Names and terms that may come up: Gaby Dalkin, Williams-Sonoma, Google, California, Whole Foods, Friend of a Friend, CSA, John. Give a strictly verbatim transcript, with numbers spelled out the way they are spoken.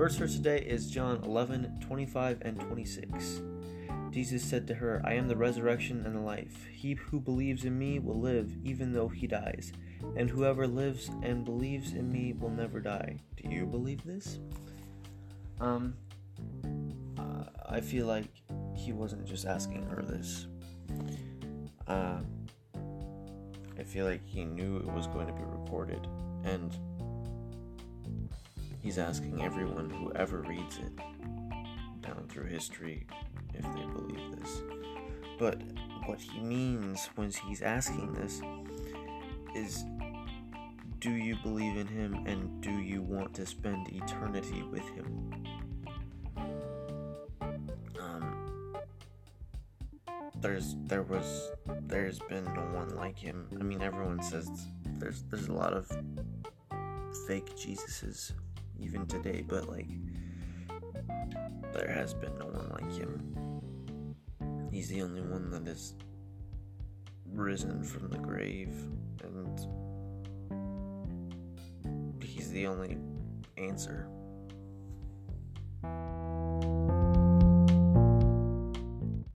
verse for today is John eleven, twenty-five and twenty-six. Jesus said to her, "I am the resurrection and the life. He who believes in me will live even though he dies, and whoever lives and believes in me will never die." Do you believe this? Um, uh, I feel like he wasn't just asking her this. Uh, I feel like he knew it was going to be recorded, and he's asking everyone who ever reads it down through history if they believe this. But what he means when he's asking this is, do you believe in him, and do you want to spend eternity with him? Um, there's, there was, there's been no one like him. I mean, everyone says there's, there's a lot of fake Jesuses even today, but like, there has been no one like him. He's the only one that is risen from the grave, and he's the only answer.